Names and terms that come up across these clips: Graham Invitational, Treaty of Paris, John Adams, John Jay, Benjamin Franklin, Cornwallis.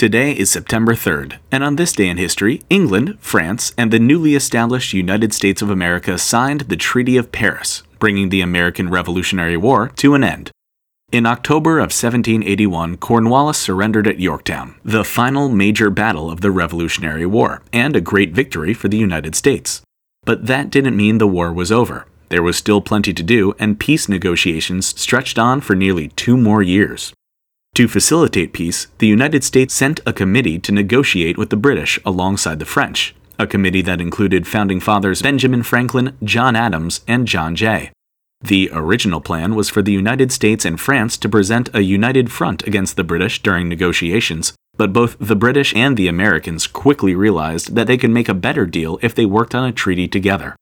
Today is September 3rd, and on this day in history, England, France, and the newly established United States of America signed the Treaty of Paris, bringing the American Revolutionary War to an end. In October of 1781, Cornwallis surrendered at Yorktown, the final major battle of the Revolutionary War, and a great victory for the United States. But that didn't mean the war was over. There was still plenty to do, and peace negotiations stretched on for nearly 2 more years. To facilitate peace, the United States sent a committee to negotiate with the British alongside the French, a committee that included Founding Fathers Benjamin Franklin, John Adams, and John Jay. The original plan was for the United States and France to present a united front against the British during negotiations, but both the British and the Americans quickly realized that they could make a better deal if they worked on a treaty together.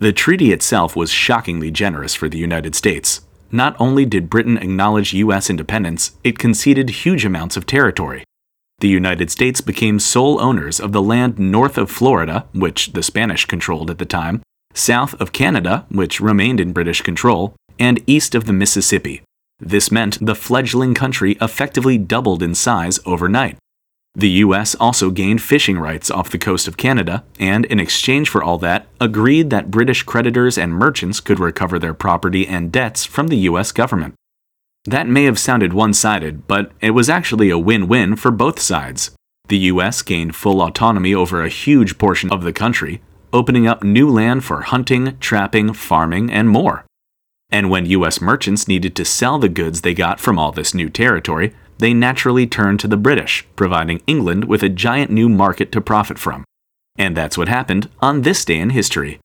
The treaty itself was shockingly generous for the United States. Not only did Britain acknowledge U.S. independence, it conceded huge amounts of territory. The United States became sole owners of the land north of Florida, which the Spanish controlled at the time, south of Canada, which remained in British control, and east of the Mississippi. This meant the fledgling country effectively doubled in size overnight. The U.S. also gained fishing rights off the coast of Canada, and in exchange for all that, agreed that British creditors and merchants could recover their property and debts from the U.S. government. That may have sounded one-sided, but it was actually a win-win for both sides. The U.S. gained full autonomy over a huge portion of the country, opening up new land for hunting, trapping, farming, and more. And when U.S. merchants needed to sell the goods they got from all this new territory, they naturally turned to the British, providing England with a giant new market to profit from. And that's what happened on this day in history.